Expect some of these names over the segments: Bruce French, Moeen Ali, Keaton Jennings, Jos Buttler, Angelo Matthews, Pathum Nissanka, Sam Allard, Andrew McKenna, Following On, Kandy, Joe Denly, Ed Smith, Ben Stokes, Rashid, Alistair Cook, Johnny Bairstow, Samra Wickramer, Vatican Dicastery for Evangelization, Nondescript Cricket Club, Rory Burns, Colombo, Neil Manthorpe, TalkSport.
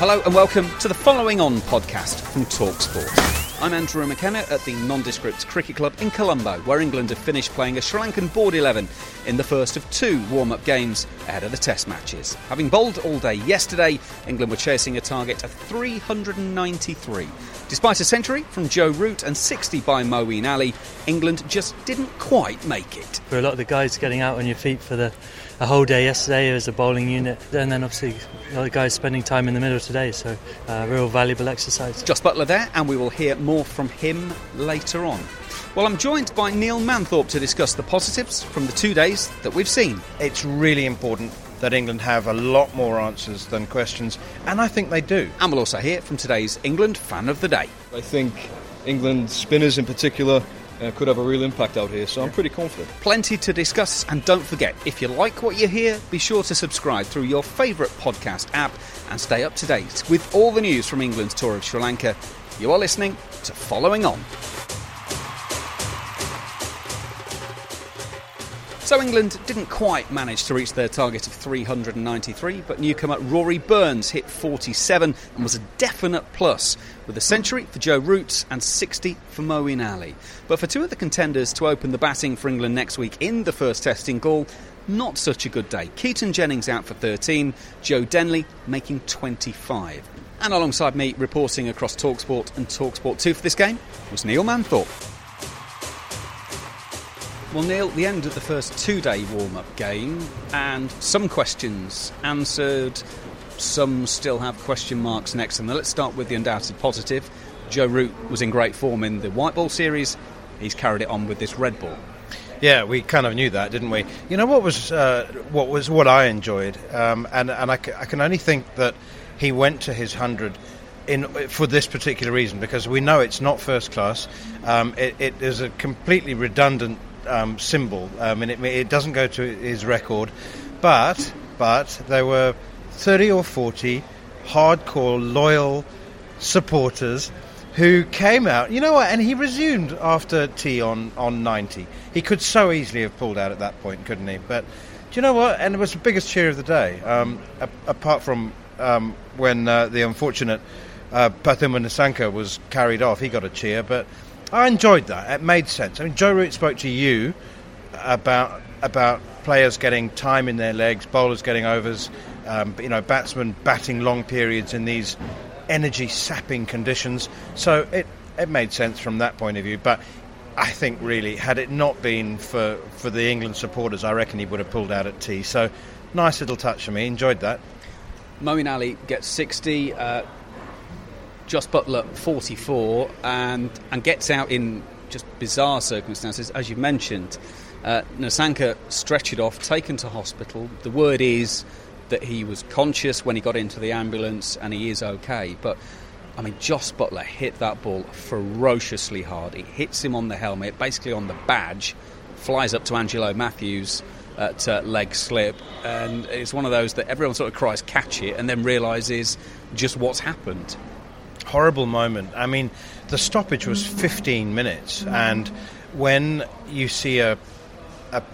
Hello and welcome to the Following On podcast from TalkSport. I'm Andrew McKenna at the Nondescript Cricket Club in Colombo, where England have finished playing a Sri Lankan board 11 in the first of two warm-up games ahead of the Test matches. Having bowled all day yesterday, England were chasing a target of 393. Despite a century from Joe Root and 60 by Moeen Ali, England just didn't quite make it. For a lot of the guys getting out on your feet for a whole day yesterday as a bowling unit, and then obviously the guys spending time in the middle today, so real valuable exercise. Jos Buttler there, and we will hear more from him later on. Well, I'm joined by Neil Manthorpe to discuss the positives from the 2 days that we've seen. It's really important that England have a lot more answers than questions, and I think they do. And we'll also hear from today's England fan of the day. I think England spinners in particular could have a real impact out here, so I'm pretty confident. Plenty to discuss, and don't forget, if you like what you hear, be sure to subscribe through your favourite podcast app and stay up to date with all the news from England's tour of Sri Lanka. You are listening to Following On. So England didn't quite manage to reach their target of 393, but newcomer Rory Burns hit 47 and was a definite plus, with a century for Joe Root and 60 for Moeen Ali. But for two of the contenders to open the batting for England next week in the first Test in Galle, not such a good day. Keaton Jennings out for 13, Joe Denly making 25. And alongside me, reporting across TalkSport and TalkSport 2 for this game, was Neil Manthorpe. Well, Neil, the end of the first two-day warm-up game, and some questions answered, some still have question marks next to them. Let's start with the undoubted positive. Joe Root was in great form in the white ball series. He's carried it on with this red ball. Yeah, we kind of knew that, didn't we? You know what I enjoyed, and I can only think that he went to his 100. For this particular reason, because we know it's not first class. It is a completely redundant symbol. I mean, it doesn't go to his record, but there were 30 or 40 hardcore, loyal supporters who came out. You know what? And he resumed after tea on 90. He could so easily have pulled out at that point, couldn't he? But do you know what? And it was the biggest cheer of the day, apart from when the unfortunate Pathum Nissanka was carried off. He got a cheer, but I enjoyed that. It made sense. I mean, Joe Root spoke to you about players getting time in their legs, bowlers getting overs, batsmen batting long periods in these energy-sapping conditions. So it made sense from that point of view. But I think really, had it not been for the England supporters, I reckon he would have pulled out at tea. So nice little touch for me. Enjoyed that. Moeen Ali gets 60. Jos Buttler 44 and gets out in just bizarre circumstances, as you mentioned. Nissanka stretched off, taken to hospital. The word is that he was conscious when he got into the ambulance and he is okay. But, I mean, Jos Buttler hit that ball ferociously hard. It hits him on the helmet, basically on the badge, flies up to Angelo Matthews at leg slip, and it's one of those that everyone sort of cries catch it and then realises just what's happened. Horrible moment. I mean, the stoppage was 15 minutes, and when you see a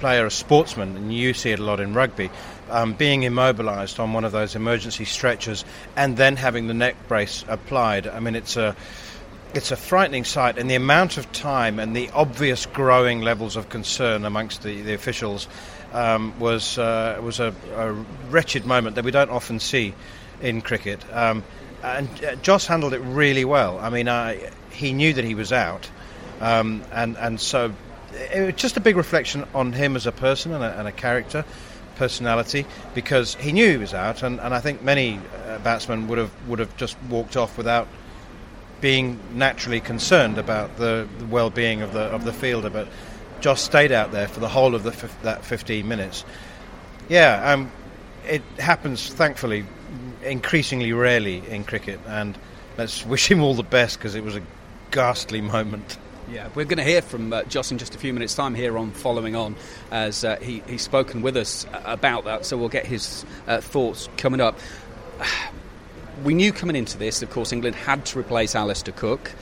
player, a sportsman, and you see it a lot in rugby, being immobilised on one of those emergency stretchers and then having the neck brace applied, I mean, it's a frightening sight, and the amount of time and the obvious growing levels of concern amongst the officials was a wretched moment that we don't often see in cricket. And Jos handled it really well. I mean, he knew that he was out, and so it was just a big reflection on him as a person and a character, personality, because he knew he was out, and I think many batsmen would have just walked off without being naturally concerned about the well-being of the fielder. But Jos stayed out there for the whole of that 15 minutes. Yeah, it happens, thankfully, increasingly rarely in cricket, and let's wish him all the best because it was a ghastly moment. Yeah, we're going to hear from Jos in just a few minutes' time here on Following On, as he's spoken with us about that, so we'll get his thoughts coming up. We knew coming into this, of course, England had to replace Alistair Cook,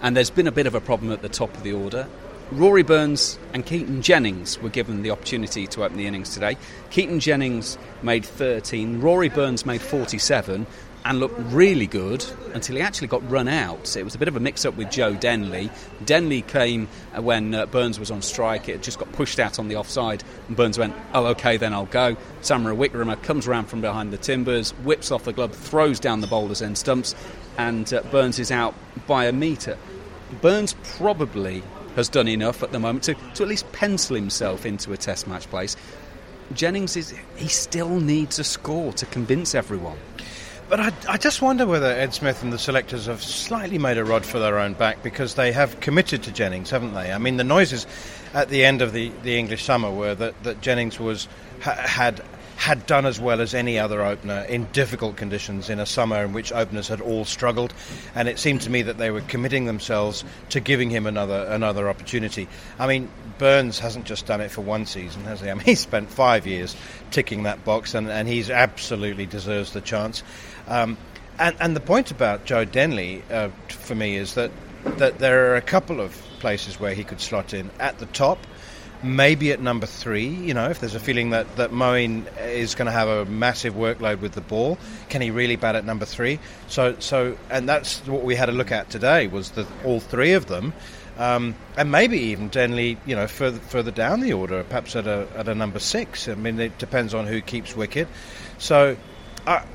and there's been a bit of a problem at the top of the order. Rory Burns and Keaton Jennings were given the opportunity to open the innings today. Keaton Jennings made 13, Rory Burns made 47, and looked really good until he actually got run out. It was a bit of a mix-up with Joe Denly. Denly came when Burns was on strike. It just got pushed out on the offside, and Burns went, "Oh, OK, then I'll go." Samra Wickramer comes around from behind the timbers, whips off the glove, throws down the bowler's end stumps, and Burns is out by a metre. Burns probably has done enough at the moment to at least pencil himself into a Test match place. Jennings, he still needs a score to convince everyone. But I just wonder whether Ed Smith and the selectors have slightly made a rod for their own back, because they have committed to Jennings, haven't they? I mean, the noises at the end of the English summer were that Jennings had done as well as any other opener in difficult conditions, in a summer in which openers had all struggled, and it seemed to me that they were committing themselves to giving him another opportunity. I mean, Burns hasn't just done it for one season, has he? I mean, he spent 5 years ticking that box, and he's absolutely deserves the chance. And the point about Joe Denly, for me, is that there are a couple of places where he could slot in at the top, maybe at number 3, you know, if there's a feeling that Moeen is going to have a massive workload with the ball, can he really bat at number 3? So and that's what we had a look at today, was all three of them, and maybe even Denly, you know, further down the order, perhaps at a number 6. I mean, it depends on who keeps wicket. So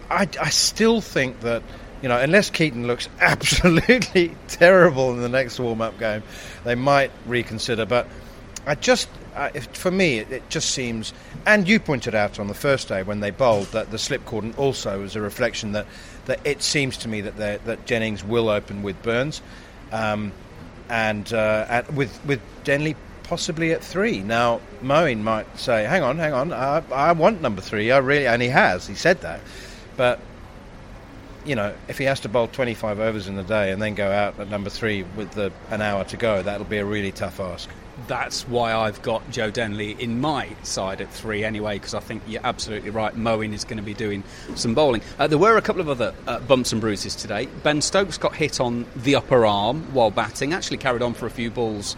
I still think that, you know, unless Keaton looks absolutely terrible in the next warm-up game, they might reconsider. But for me, it just seems, and you pointed out on the first day when they bowled, that the slip cordon also is a reflection that it seems to me that Jennings will open with Burns, and with Denly possibly at 3. Now, Moeen might say, hang on, I want number 3, I really, and he said that, but, you know, if he has to bowl 25 overs in a day and then go out at number 3 with an hour to go, that'll be a really tough ask. That's why I've got Joe Denly in my side at 3 anyway, because I think you're absolutely right, Moeen is going to be doing some bowling. There were a couple of other bumps and bruises today. Ben Stokes got hit on the upper arm while batting, actually carried on for a few balls,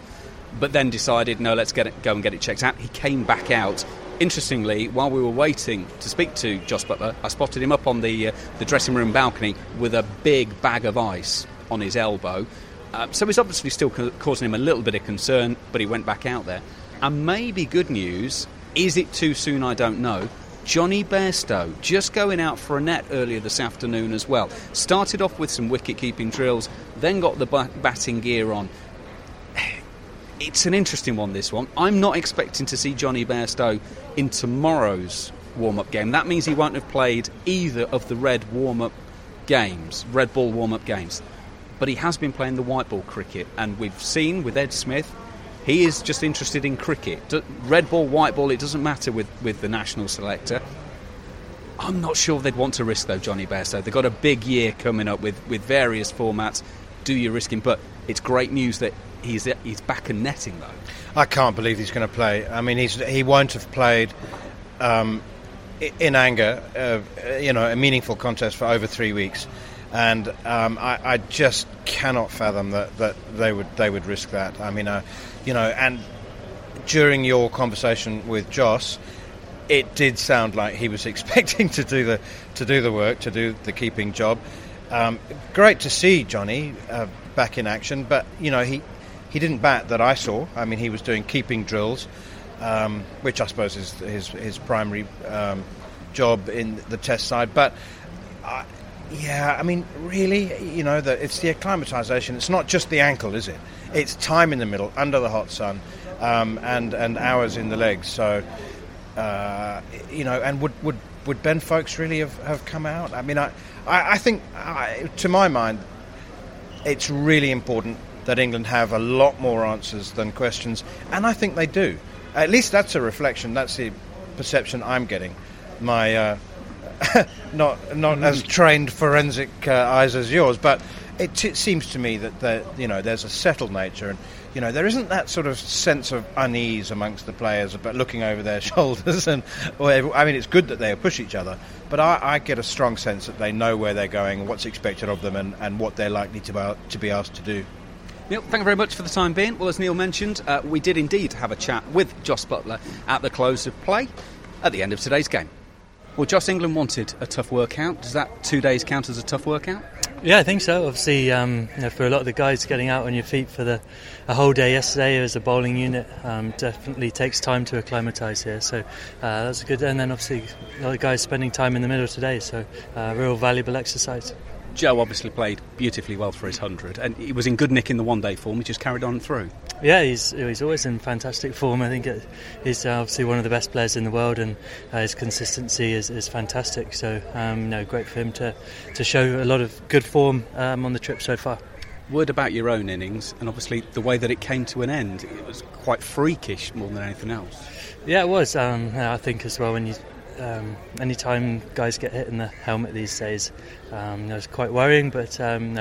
but then decided, no, let's go and get it checked out. He came back out. Interestingly, while we were waiting to speak to Jos Buttler, I spotted him up on the dressing room balcony with a big bag of ice on his elbow. So it's obviously still causing him a little bit of concern, but he went back out there. And maybe good news, is it too soon? I don't know. Johnny Bairstow, just going out for a net earlier this afternoon as well. Started off with some wicket-keeping drills, then got the batting gear on. It's an interesting one, this one. I'm not expecting to see Johnny Bairstow in tomorrow's warm-up game. That means he won't have played either of the red ball warm-up games. But he has been playing the white ball cricket, and we've seen with Ed Smith, he is just interested in cricket. Red ball, white ball, it doesn't matter with the national selector. I'm not sure they'd want to risk, though, Johnny Bairstow. They've got a big year coming up with various formats. Do you risk him? But it's great news that he's back and netting, though. I can't believe he's going to play. I mean, he won't have played in anger, a meaningful contest for over 3 weeks. And I just cannot fathom that they would risk that. I mean, and during your conversation with Jos, it did sound like he was expecting to do the keeping job. Great to see Johnny back in action, but he didn't bat that I saw. I mean, he was doing keeping drills, which I suppose is his primary job in the test side. But really, it's the acclimatisation. It's not just the ankle, is it? It's time in the middle, under the hot sun, and hours in the legs. So, and would Ben Stokes really have come out? I mean, I think, to my mind, it's really important that England have a lot more answers than questions, and I think they do. At least that's a reflection. That's the perception I'm getting. My not as trained forensic eyes as yours, but it seems to me that there's a settled nature, and there isn't that sort of sense of unease amongst the players about looking over their shoulders. And it's good that they push each other, but I get a strong sense that they know where they're going, what's expected of them, and what they're likely to be asked to do. Neil, thank you very much for the time being. Well, as Neil mentioned, we did indeed have a chat with Jos Buttler at the close of play at the end of today's game. Well, Jos, England wanted a tough workout. Does that 2 days count as a tough workout? Yeah, I think so. Obviously, for a lot of the guys, getting out on your feet for a whole day yesterday as a bowling unit definitely takes time to acclimatise here. So that's good. And then obviously a lot of guys spending time in the middle today. So real valuable exercise. Joe obviously played beautifully well for his 100, and he was in good nick in the one-day form. He just carried on through. Yeah, he's always in fantastic form. I think he's obviously one of the best players in the world, and his consistency is fantastic. So, great for him to show a lot of good form on the trip so far. Word about your own innings, and obviously the way that it came to an end, it was quite freakish more than anything else. Yeah, it was. I think as well when you... anytime guys get hit in the helmet these days, it's quite worrying, but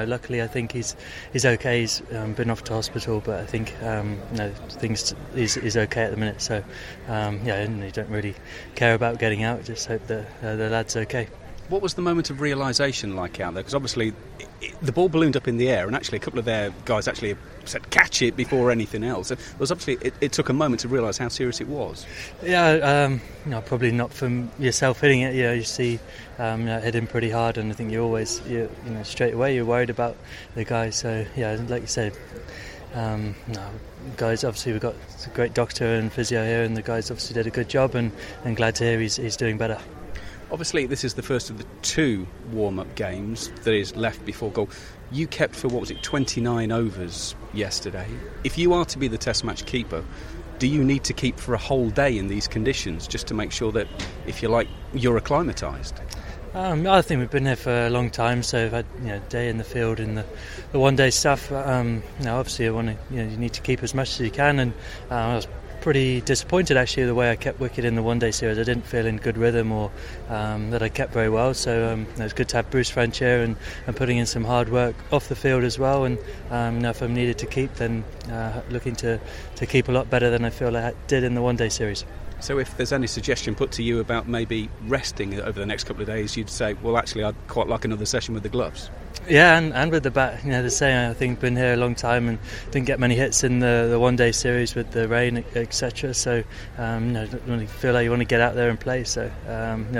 luckily I think he's okay. He's been off to hospital, but I think he's okay at the minute, so and they don't really care about getting out. Just hope that the lad's okay. What was the moment of realisation like out there? Because obviously the ball ballooned up in the air, and actually a couple of their guys actually said catch it before anything else. It was obviously it took a moment to realise how serious it was. Yeah, probably not from yourself hitting it. You see hitting pretty hard, and I think you always straight away you're worried about the guy. So yeah, like you said. Guys, obviously we've got a great doctor and physio here, and the guys obviously did a good job, and glad to hear he's doing better. Obviously, this is the first of the two warm-up games that is left before goal. You kept for, 29 overs yesterday. If you are to be the Test match keeper, do you need to keep for a whole day in these conditions just to make sure that, if you like, you're acclimatised? I think we've been here for a long time, so I've had day in the field and the one-day stuff. Obviously, I want to you need to keep as much as you can, and I was pretty disappointed actually the way I kept wicket in the one day series. I didn't feel in good rhythm or that I kept very well, so it was good to have Bruce French here and putting in some hard work off the field as well, and if I'm needed to keep, then looking to keep a lot better than I feel I did in the one day series. So if there's any suggestion put to you about maybe resting over the next couple of days, you'd say, well, actually, I'd quite like another session with the gloves. Yeah, and with the bat, the same. I think been here a long time and didn't get many hits in the one-day series with the rain, etc. So don't really feel like you want to get out there and play. So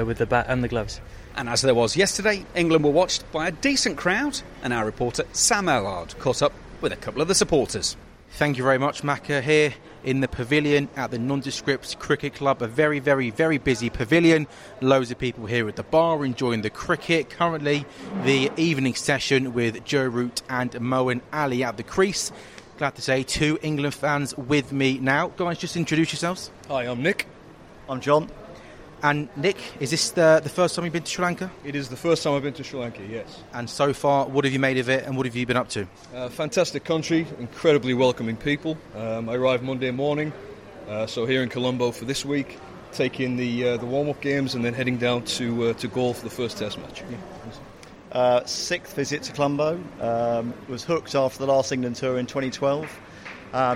with the bat and the gloves. And as there was yesterday, England were watched by a decent crowd, and our reporter Sam Allard caught up with a couple of the supporters. Thank you very much, Macca, here in the pavilion at the Nondescript Cricket Club. A very, very, very busy pavilion. Loads of people here at the bar enjoying the cricket. Currently, the evening session with Joe Root and Moeen Ali at the crease. Glad to say two England fans with me now. Guys, just introduce yourselves. Hi, I'm Nick. I'm John. And Nick, is this the first time you've been to Sri Lanka? It is the first time I've been to Sri Lanka, yes. And so far, what have you made of it and what have you been up to? Fantastic country, incredibly welcoming people. I arrived Monday morning, so here in Colombo for this week, taking the warm-up games and then heading down to Galle for the first Test match. Yeah. Sixth visit to Colombo. Was hooked after the last England tour in 2012.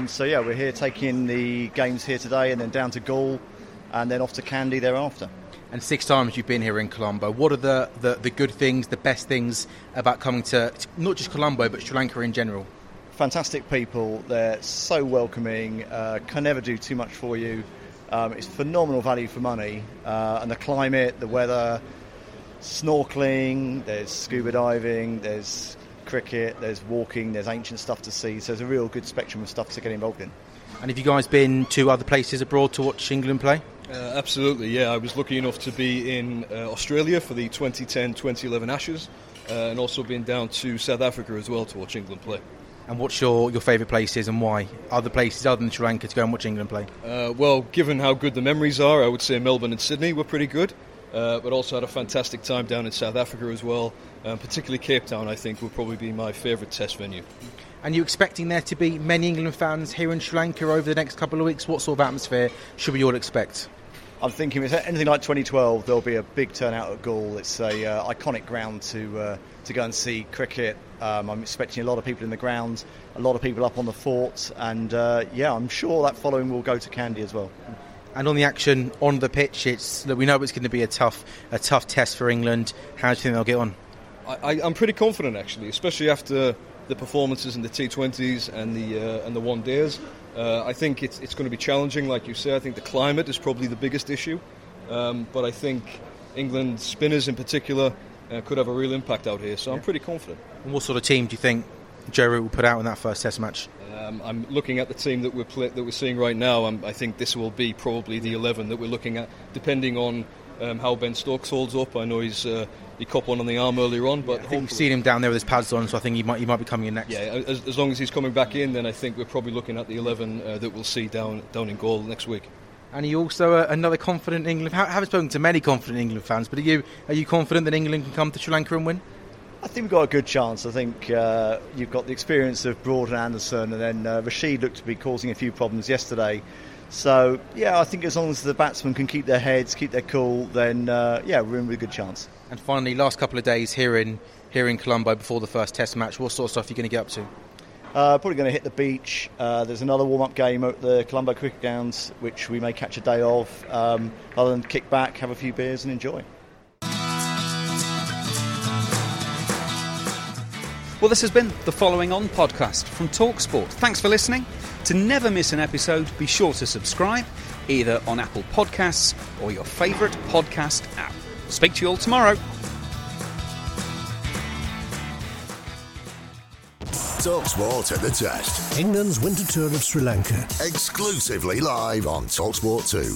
So yeah, we're here taking the games here today, and then down to Galle, and then off to Kandy thereafter. And six times you've been here in Colombo. What are the good things, the best things about coming to not just Colombo but Sri Lanka in general? Fantastic people. They're so welcoming. Can never do too much for you. It's phenomenal value for money. And the climate, the weather, snorkeling, there's scuba diving, there's cricket, there's walking, there's ancient stuff to see. So there's a real good spectrum of stuff to get involved in. And have you guys been to other places abroad to watch England play? Absolutely, yeah. I was lucky enough to be in Australia for the 2010-2011 Ashes, and also been down to South Africa as well to watch England play. And what's your favourite places and why? Other places other than Sri Lanka to go and watch England play? Well, given how good the memories are, I would say Melbourne and Sydney were pretty good, but also had a fantastic time down in South Africa as well. Particularly Cape Town, I think, will probably be my favourite test venue. And you're expecting there to be many England fans here in Sri Lanka over the next couple of weeks? What sort of atmosphere should we all expect? I'm thinking if it's anything like 2012, there'll be a big turnout at Galle. It's an iconic ground to go and see cricket. I'm expecting a lot of people in the ground, a lot of people up on the fort, and yeah, I'm sure that following will go to Kandy as well. And on the action, on the pitch, we know it's going to be a tough test for England. How do you think they'll get on? I'm pretty confident, actually, especially after the performances in the T20s and the one days. I think it's going to be challenging, like you say. I think the climate is probably the biggest issue, but I think England spinners in particular could have a real impact out here, so yeah. I'm pretty confident. And what sort of team do you think Joe Root will put out in that first Test match? I'm looking at the team that we're seeing right now. I think this will be probably the 11 that we're looking at, depending on how Ben Stokes holds up. I know he caught one on the arm earlier on, but yeah, we've seen him down there with his pads on, so I think he might be coming in next. Yeah, as long as he's coming back in, then I think we're probably looking at the 11 that we'll see down in Galle next week. And are you also another confident England? I haven't spoken to many confident England fans, but are you confident that England can come to Sri Lanka and win? I think we've got a good chance. I think you've got the experience of Broad and Anderson, and then Rashid looked to be causing a few problems yesterday. So, yeah, I think as long as the batsmen can keep their heads, keep their cool, then, we're in with a good chance. And finally, last couple of days here in Colombo before the first Test match, what sort of stuff are you going to get up to? Probably going to hit the beach. There's another warm-up game at the Colombo Cricket Grounds, which we may catch a day of, other than kick back, have a few beers and enjoy. Well, this has been the Following On podcast from TalkSport. Thanks for listening. To never miss an episode, be sure to subscribe, either on Apple Podcasts or your favourite podcast app. Speak to you all tomorrow. TalkSport at the Test. England's winter tour of Sri Lanka. Exclusively live on TalkSport 2.